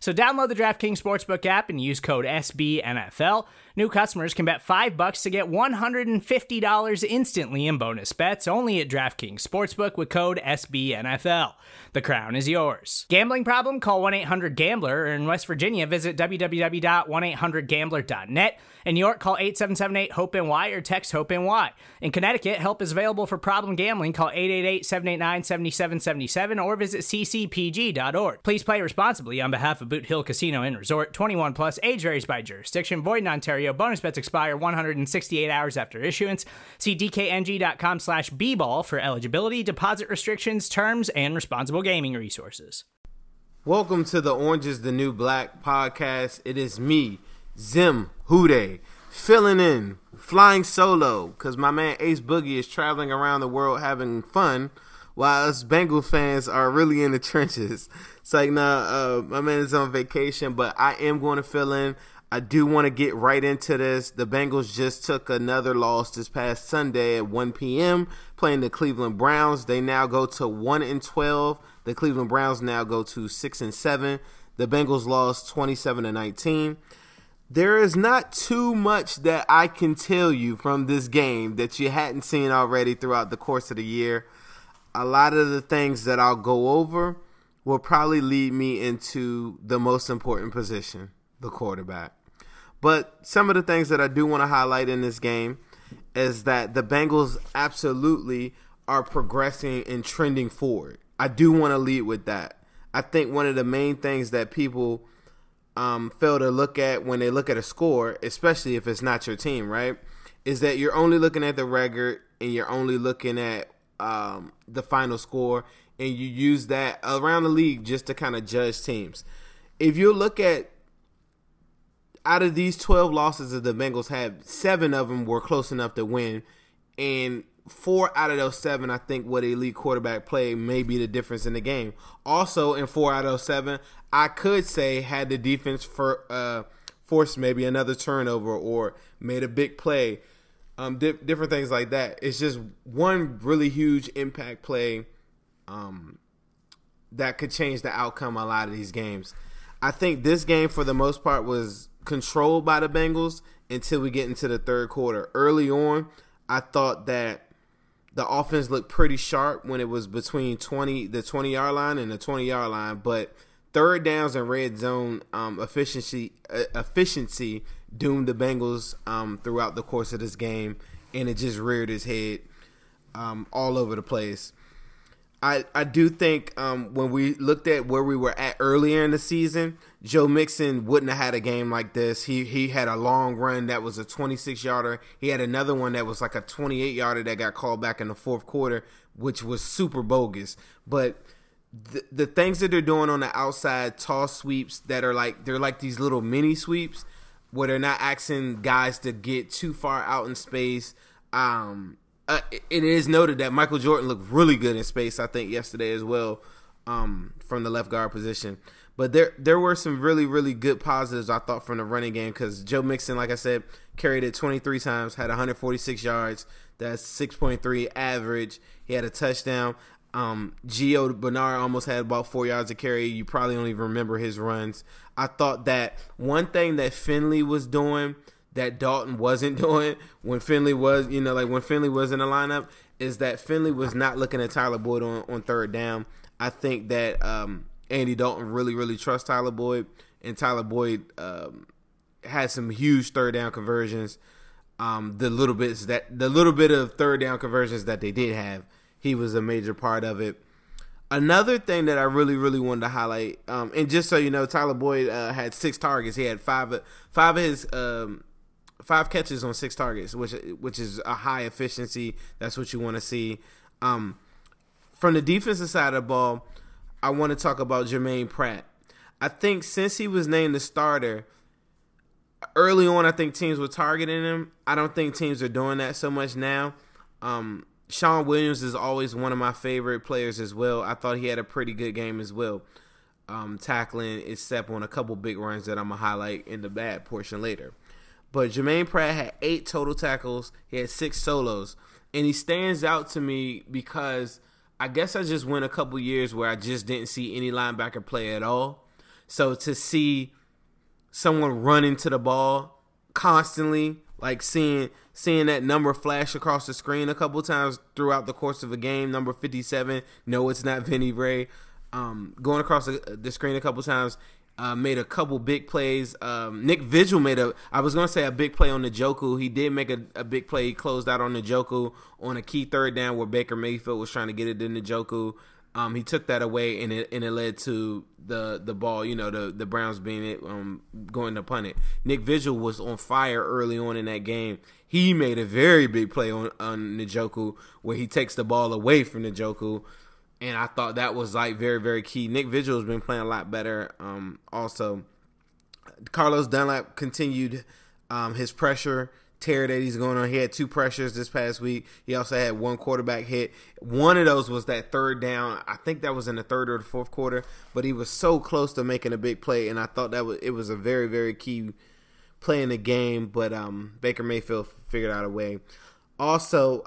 So download the DraftKings Sportsbook app and use code SBNFL. New customers can bet $5 to get $150 instantly in bonus bets only at DraftKings Sportsbook with code SBNFL. The crown is yours. Gambling problem? Call 1-800-GAMBLER, or in West Virginia, visit www.1800gambler.net. In New York, call 877-8-HOPE-NY or text HOPE-NY. In Connecticut, help is available for problem gambling. Call 888-789-7777 or visit ccpg.org. Please play responsibly on behalf of Boot Hill Casino and Resort. 21 plus, age varies by jurisdiction, void in Ontario. Bonus bets expire 168 hours after issuance. See dkng.com/bball for eligibility, deposit restrictions, terms, and responsible gaming resources. Welcome to the Orange is the New Black podcast. It is me, Zim Hude, filling in, flying solo, because my man Ace Boogie is traveling around the world having fun, while us Bengal fans are really in the trenches. It's like, my man is on vacation, but I am going to fill in. I do want to get right into this. The Bengals just took another loss this past Sunday at 1 p.m. playing the Cleveland Browns. They now go to 1-12. The Cleveland Browns now go to 6-7. The Bengals lost 27-19. There is not too much that I can tell you from this game that you hadn't seen already throughout the course of the year. A lot of the things that I'll go over will probably lead me into the most important position, the quarterback. But some of the things that I do want to highlight in this game is that the Bengals absolutely are progressing and trending forward. I do want to lead with that. I think one of the main things that people fail to look at when they look at a score, especially if it's not your team, right, is that you're only looking at the record and you're only looking at the final score, and you use that around the league just to kind of judge teams. If you look at out of these 12 losses that the Bengals had, 7 of them were close enough to win. And 4 out of those 7, I think what elite quarterback play may be the difference in the game. Also, in 4 out of those 7, I could say had the defense forced maybe another turnover or made a big play, different things like that. It's just one really huge impact play that could change the outcome of a lot of these games. I think this game, for the most part, was controlled by the Bengals until we get into the third quarter. Early on, I thought that the offense looked pretty sharp when it was between the 20-yard line and the 20-yard line, but third downs and red zone efficiency doomed the Bengals throughout the course of this game, and it just reared its head all over the place. I do think when we looked at where we were at earlier in the season, Joe Mixon wouldn't have had a game like this. He had a long run that was a 26-yarder. He had another one that was like a 28-yarder that got called back in the fourth quarter, which was super bogus. But the things that they're doing on the outside, tall sweeps that are like, they're like these little mini sweeps where they're not asking guys to get too far out in space. It is noted that Michael Jordan looked really good in space, I think, yesterday as well, from the left guard position. But there were some really, really good positives, I thought, from the running game, because Joe Mixon, like I said, carried it 23 times, had 146 yards. That's 6.3 average. He had a touchdown. Gio Bernard almost had about 4 yards to carry. You probably don't even remember his runs. I thought that one thing that Finley was doing that Dalton wasn't doing when Finley was, when Finley was in the lineup, is that Finley was not looking at Tyler Boyd on third down. I think that Andy Dalton really, really trusts Tyler Boyd, and Tyler Boyd had some huge third down conversions. The little bit of third down conversions that they did have, he was a major part of it. Another thing that I really, really wanted to highlight, and just so you know, Tyler Boyd had 6 targets. He had five of his 5 catches on 6 targets, which is a high efficiency. That's what you want to see. From the defensive side of the ball, I want to talk about Germaine Pratt. I think since he was named the starter, early on I think teams were targeting him. I don't think teams are doing that so much now. Sean Williams is always one of my favorite players as well. I thought he had a pretty good game as well, tackling, except on a couple big runs that I'm going to highlight in the bad portion later. But Germaine Pratt had 8 total tackles. He had 6 solos. And he stands out to me because I guess I just went a couple years where I just didn't see any linebacker play at all. So to see someone run into the ball constantly, like seeing that number flash across the screen a couple times throughout the course of a game, number 57, no, it's not Vinny Bray, going across the screen a couple times, made a couple big plays. Nick Vigil made a big play on Njoku. He did make a big play. He closed out on Njoku on a key third down where Baker Mayfield was trying to get it to Njoku. He took that away, and it led to the ball, the Browns being it, going to punt it. Nick Vigil was on fire early on in that game. He made a very big play on Njoku where he takes the ball away from Njoku, and I thought that was, very, very key. Nick Vigil has been playing a lot better also. Carlos Dunlap continued his pressure tear that he's going on. He had 2 pressures this past week. He also had 1 quarterback hit. One of those was that third down. I think that was in the third or the fourth quarter, but he was so close to making a big play, and I thought it was a very, very key play in the game, but Baker Mayfield figured out a way. Also,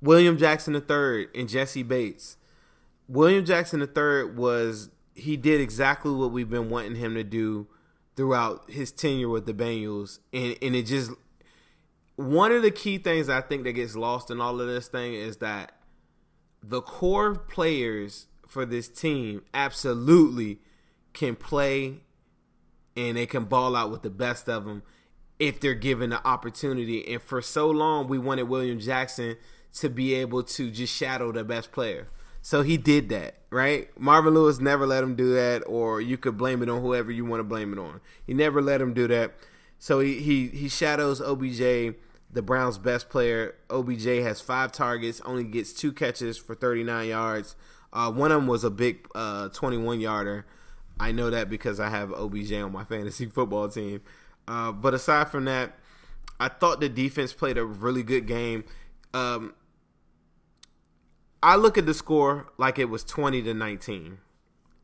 William Jackson III and Jesse Bates. William Jackson III he did exactly what we've been wanting him to do throughout his tenure with the Bengals. And it just, one of the key things I think that gets lost in all of this thing is that the core players for this team absolutely can play and they can ball out with the best of them if they're given the opportunity. And for so long, we wanted William Jackson to be able to just shadow the best player. So he did that, right? Marvin Lewis never let him do that, or you could blame it on whoever you want to blame it on. He never let him do that. So he shadows OBJ, the Browns' best player. OBJ has 5 targets, only gets 2 catches for 39 yards. One of them was a big 21-yarder. I know that because I have OBJ on my fantasy football team. But aside from that, I thought the defense played a really good game. I look at the score like it was 20-19.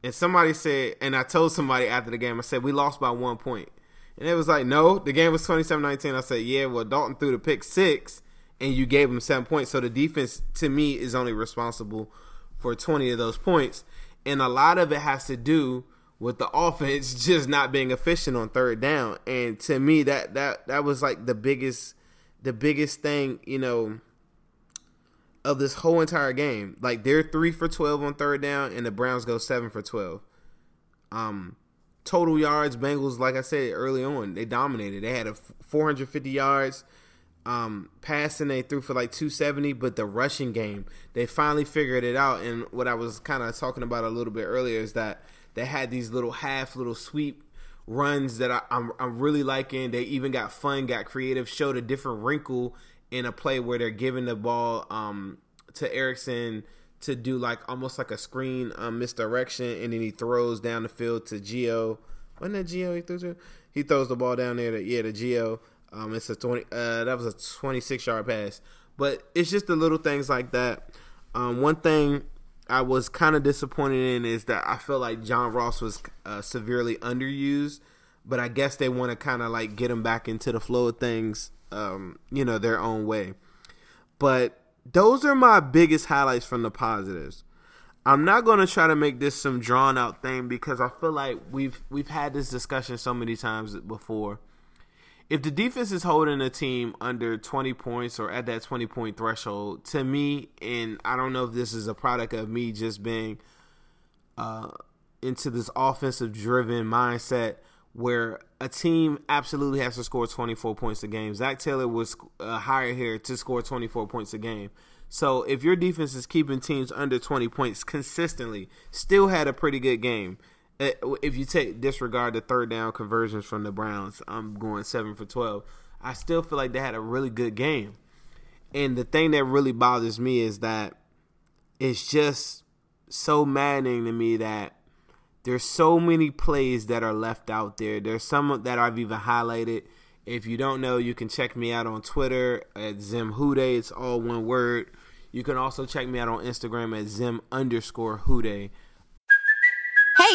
And somebody said, and I told somebody after the game, I said, we lost by 1 point. And it was like, no, the game was 27-19. I said, yeah, well, Dalton threw the pick 6, and you gave him 7 points. So the defense, to me, is only responsible for 20 of those points. And a lot of it has to do with the offense just not being efficient on third down. And to me, that was like the biggest thing, of this whole entire game. Like, they're 3 for 12 on third down, and the Browns go 7 for 12. Total yards, Bengals, like I said early on, they dominated. They had a 450 yards passing. They threw for 270, but the rushing game, they finally figured it out. And what I was kind of talking about a little bit earlier is that they had these little sweep runs that I'm really liking. They even got fun, got creative, showed a different wrinkle in a play where they're giving the ball to Erickson to do almost a screen misdirection, and then he throws down the field to Gio. Wasn't that Gio he threw to? He throws the ball down there to Gio. It's a 20. That was a 26-yard pass. But it's just the little things like that. One thing I was kind of disappointed in is that I feel like John Ross was severely underused, but I guess they want to kind of get him back into the flow of things, their own way. But those are my biggest highlights from the positives. I'm not going to try to make this some drawn out thing because I feel like we've had this discussion so many times before. If the defense is holding a team under 20 points or at that 20-point threshold, to me, and I don't know if this is a product of me just being into this offensive-driven mindset where a team absolutely has to score 24 points a game. Zach Taylor was hired here to score 24 points a game. So if your defense is keeping teams under 20 points consistently, still had a pretty good game. If you disregard the third down conversions from the Browns, I'm going 7 for 12. I still feel like they had a really good game. And the thing that really bothers me is that it's just so maddening to me that there's so many plays that are left out there. There's some that I've even highlighted If you don't know, you can check me out on Twitter at Zim Hude. It's all one word. You can also check me out on Instagram at Zim_Hude. Hey,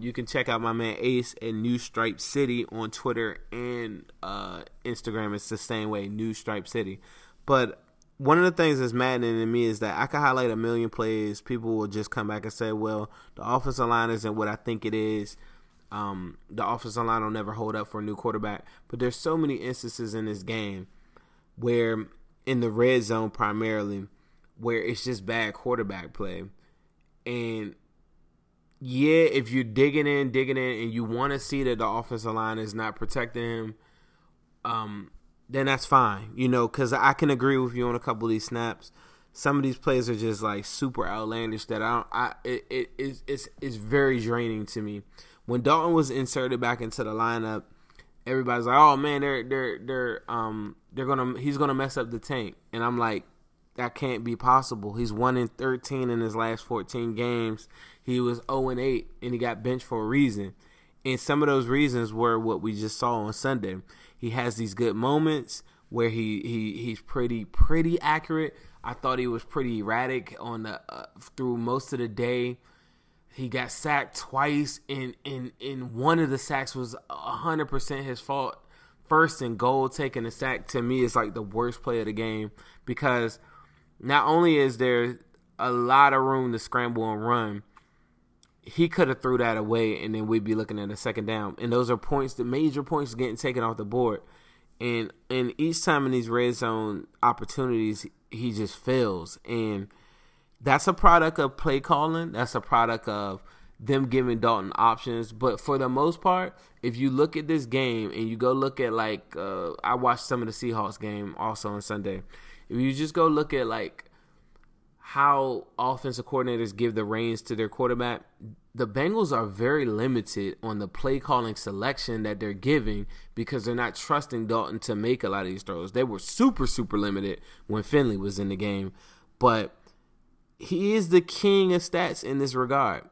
You can check out my man Ace at New Stripe City on Twitter and Instagram. It's the same way, New Stripe City. But one of the things that's maddening to me is that I can highlight a million plays. People will just come back and say, well, the offensive line isn't what I think it is. The offensive line will never hold up for a new quarterback. But there's so many instances in this game where, in the red zone primarily, where it's just bad quarterback play. And yeah, if you're digging in, and you want to see that the offensive line is not protecting him, then that's fine, you know, because I can agree with you on a couple of these snaps. Some of these plays are just like super outlandish that it's very draining to me. When Dalton was inserted back into the lineup, everybody's like, "Oh man, he's gonna mess up the tank," and I'm like, that can't be possible. He's 1-13 in his last 14 games. He was 0-8, and he got benched for a reason. And some of those reasons were what we just saw on Sunday. He has these good moments where he's pretty accurate. I thought he was pretty erratic on the through most of the day. He got sacked twice, and one of the sacks was 100% his fault. First and goal, taking a sack, to me is like the worst play of the game, because not only is there a lot of room to scramble and run, he could have threw that away, and then we'd be looking at a second down. And those are points, the major points getting taken off the board. And each time in these red zone opportunities, he just fails. And that's a product of play calling. That's a product of them giving Dalton options. But for the most part, if you look at this game and you go look at, like, I watched some of the Seahawks game also on Sunday. If you just go look at, like, how offensive coordinators give the reins to their quarterback, the Bengals are very limited on the play-calling selection that they're giving because they're not trusting Dalton to make a lot of these throws. They were super, super limited when Finley was in the game. But he is the king of stats in this regard.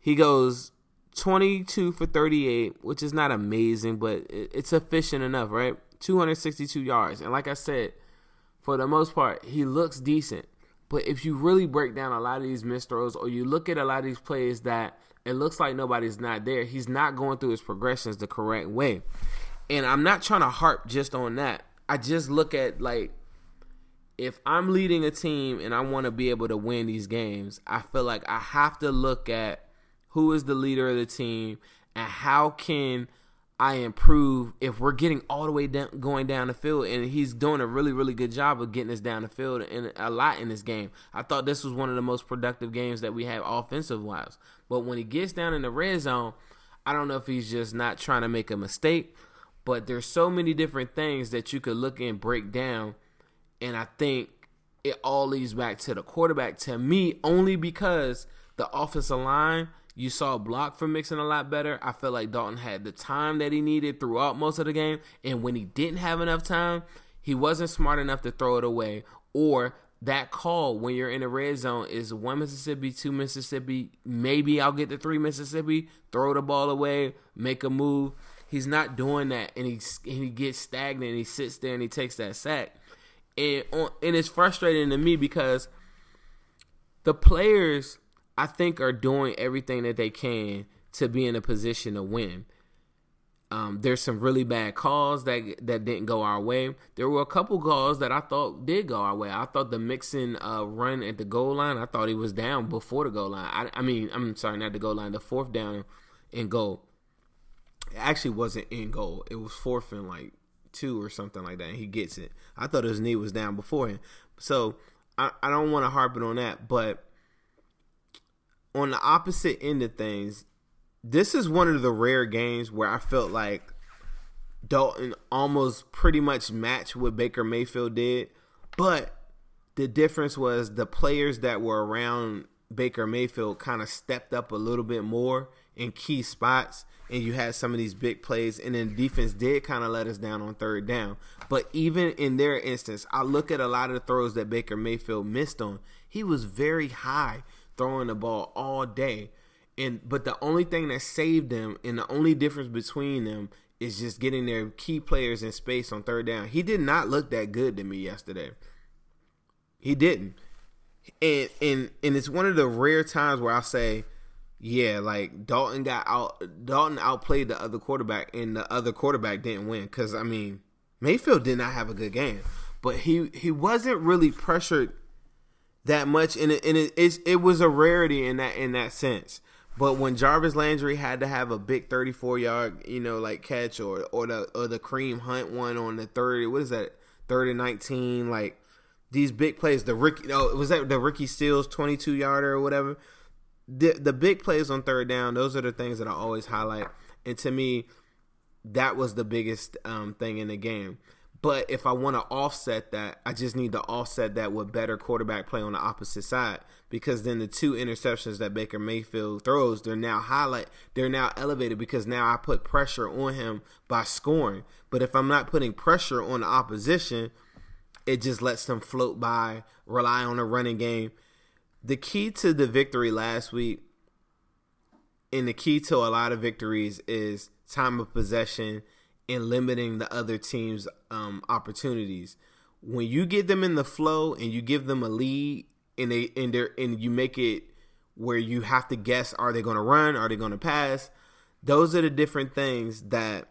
He goes 22 for 38, which is not amazing, but it's efficient enough, right? 262 yards. And like I said, for the most part, he looks decent. But if you really break down a lot of these missed throws, or you look at a lot of these plays that it looks like nobody's not there, he's not going through his progressions the correct way. And I'm not trying to harp just on that. I just look at, like, if I'm leading a team and I want to be able to win these games, I feel like I have to look at who is the leader of the team and how can I improve if we're getting all the way down, going down the field, and he's doing a really, really good job of getting us down the field and a lot in this game. I thought this was one of the most productive games that we have offensive-wise. But when he gets down in the red zone, I don't know if he's just not trying to make a mistake, but there's so many different things that you could look and break down, and I think it all leads back to the quarterback to me, only because the offensive line – you saw a block from Mixon a lot better. I felt like Dalton had the time that he needed throughout most of the game. And when he didn't have enough time, he wasn't smart enough to throw it away. Or that call when you're in the red zone is 1 Mississippi, 2 Mississippi. Maybe I'll get the 3 Mississippi, throw the ball away, make a move. He's not doing that. And he gets stagnant. And he sits there and he takes that sack. And it's frustrating to me because the players, I think, are doing everything that they can to be in a position to win. There's some really bad calls that didn't go our way. There were a couple calls that I thought did go our way. I thought the Mixon run at the goal line, I thought he was down before the goal line. The fourth down in goal. It actually wasn't in goal. It was fourth and like 2 or something like that, and he gets it. I thought his knee was down beforehand. So I don't want to harp it on that, but on the opposite end of things, this is one of the rare games where I felt like Dalton almost pretty much matched what Baker Mayfield did, but the difference was the players that were around Baker Mayfield kind of stepped up a little bit more in key spots, and you had some of these big plays, and then defense did kind of let us down on third down. But even in their instance, I look at a lot of the throws that Baker Mayfield missed on. He was very high throwing the ball all day, but the only thing that saved them and the only difference between them is just getting their key players in space on third down. He did not look that good to me yesterday. He didn't. And it's one of the rare times where I say, yeah, like Dalton outplayed the other quarterback, and the other quarterback didn't win. Because, I mean, Mayfield did not have a good game. But he wasn't really pressured that much, and it was a rarity in that sense. But when Jarvis Landry had to have a big 34-yard, catch or the Kareem Hunt one on the third, what is that, 3rd and 19, like these big plays, the Ricky Seals 22-yarder or whatever. The big plays on third down, those are the things that I always highlight. And to me, that was the biggest thing in the game. But if I want to offset that, I just need to offset that with better quarterback play on the opposite side, because then the two interceptions that Baker Mayfield throws, they're now elevated, because now I put pressure on him by scoring. But if I'm not putting pressure on the opposition, it just lets them float by, rely on a running game. The key to the victory last week, and the key to a lot of victories, is time of possession and limiting the other team's opportunities. When you get them in the flow and you give them a lead, and you make it where you have to guess, are they going to run? Are they going to pass? Those are the different things that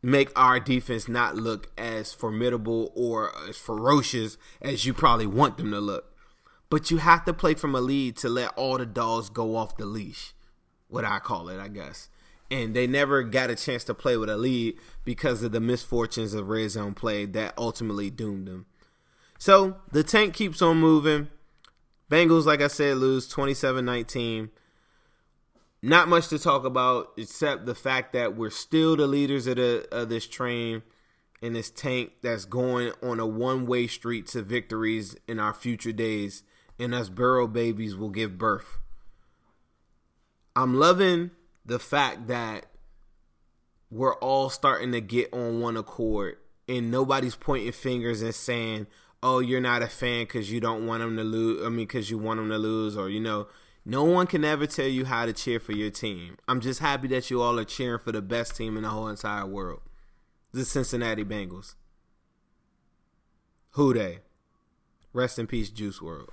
make our defense not look as formidable or as ferocious as you probably want them to look. But you have to play from a lead to let all the dogs go off the leash, what I call it, I guess. And they never got a chance to play with a lead because of the misfortunes of red zone play that ultimately doomed them. So the tank keeps on moving. Bengals, like I said, lose 27-19. Not much to talk about except the fact that we're still the leaders of this train and this tank that's going on a one-way street to victories in our future days, and us burrow babies will give birth. I'm loving the fact that we're all starting to get on one accord, and nobody's pointing fingers and saying, oh, you're not a fan because you don't want them to lose. I mean, because you want them to lose, or, no one can ever tell you how to cheer for your team. I'm just happy that you all are cheering for the best team in the whole entire world, the Cincinnati Bengals. Who they? Rest in peace, Juice World.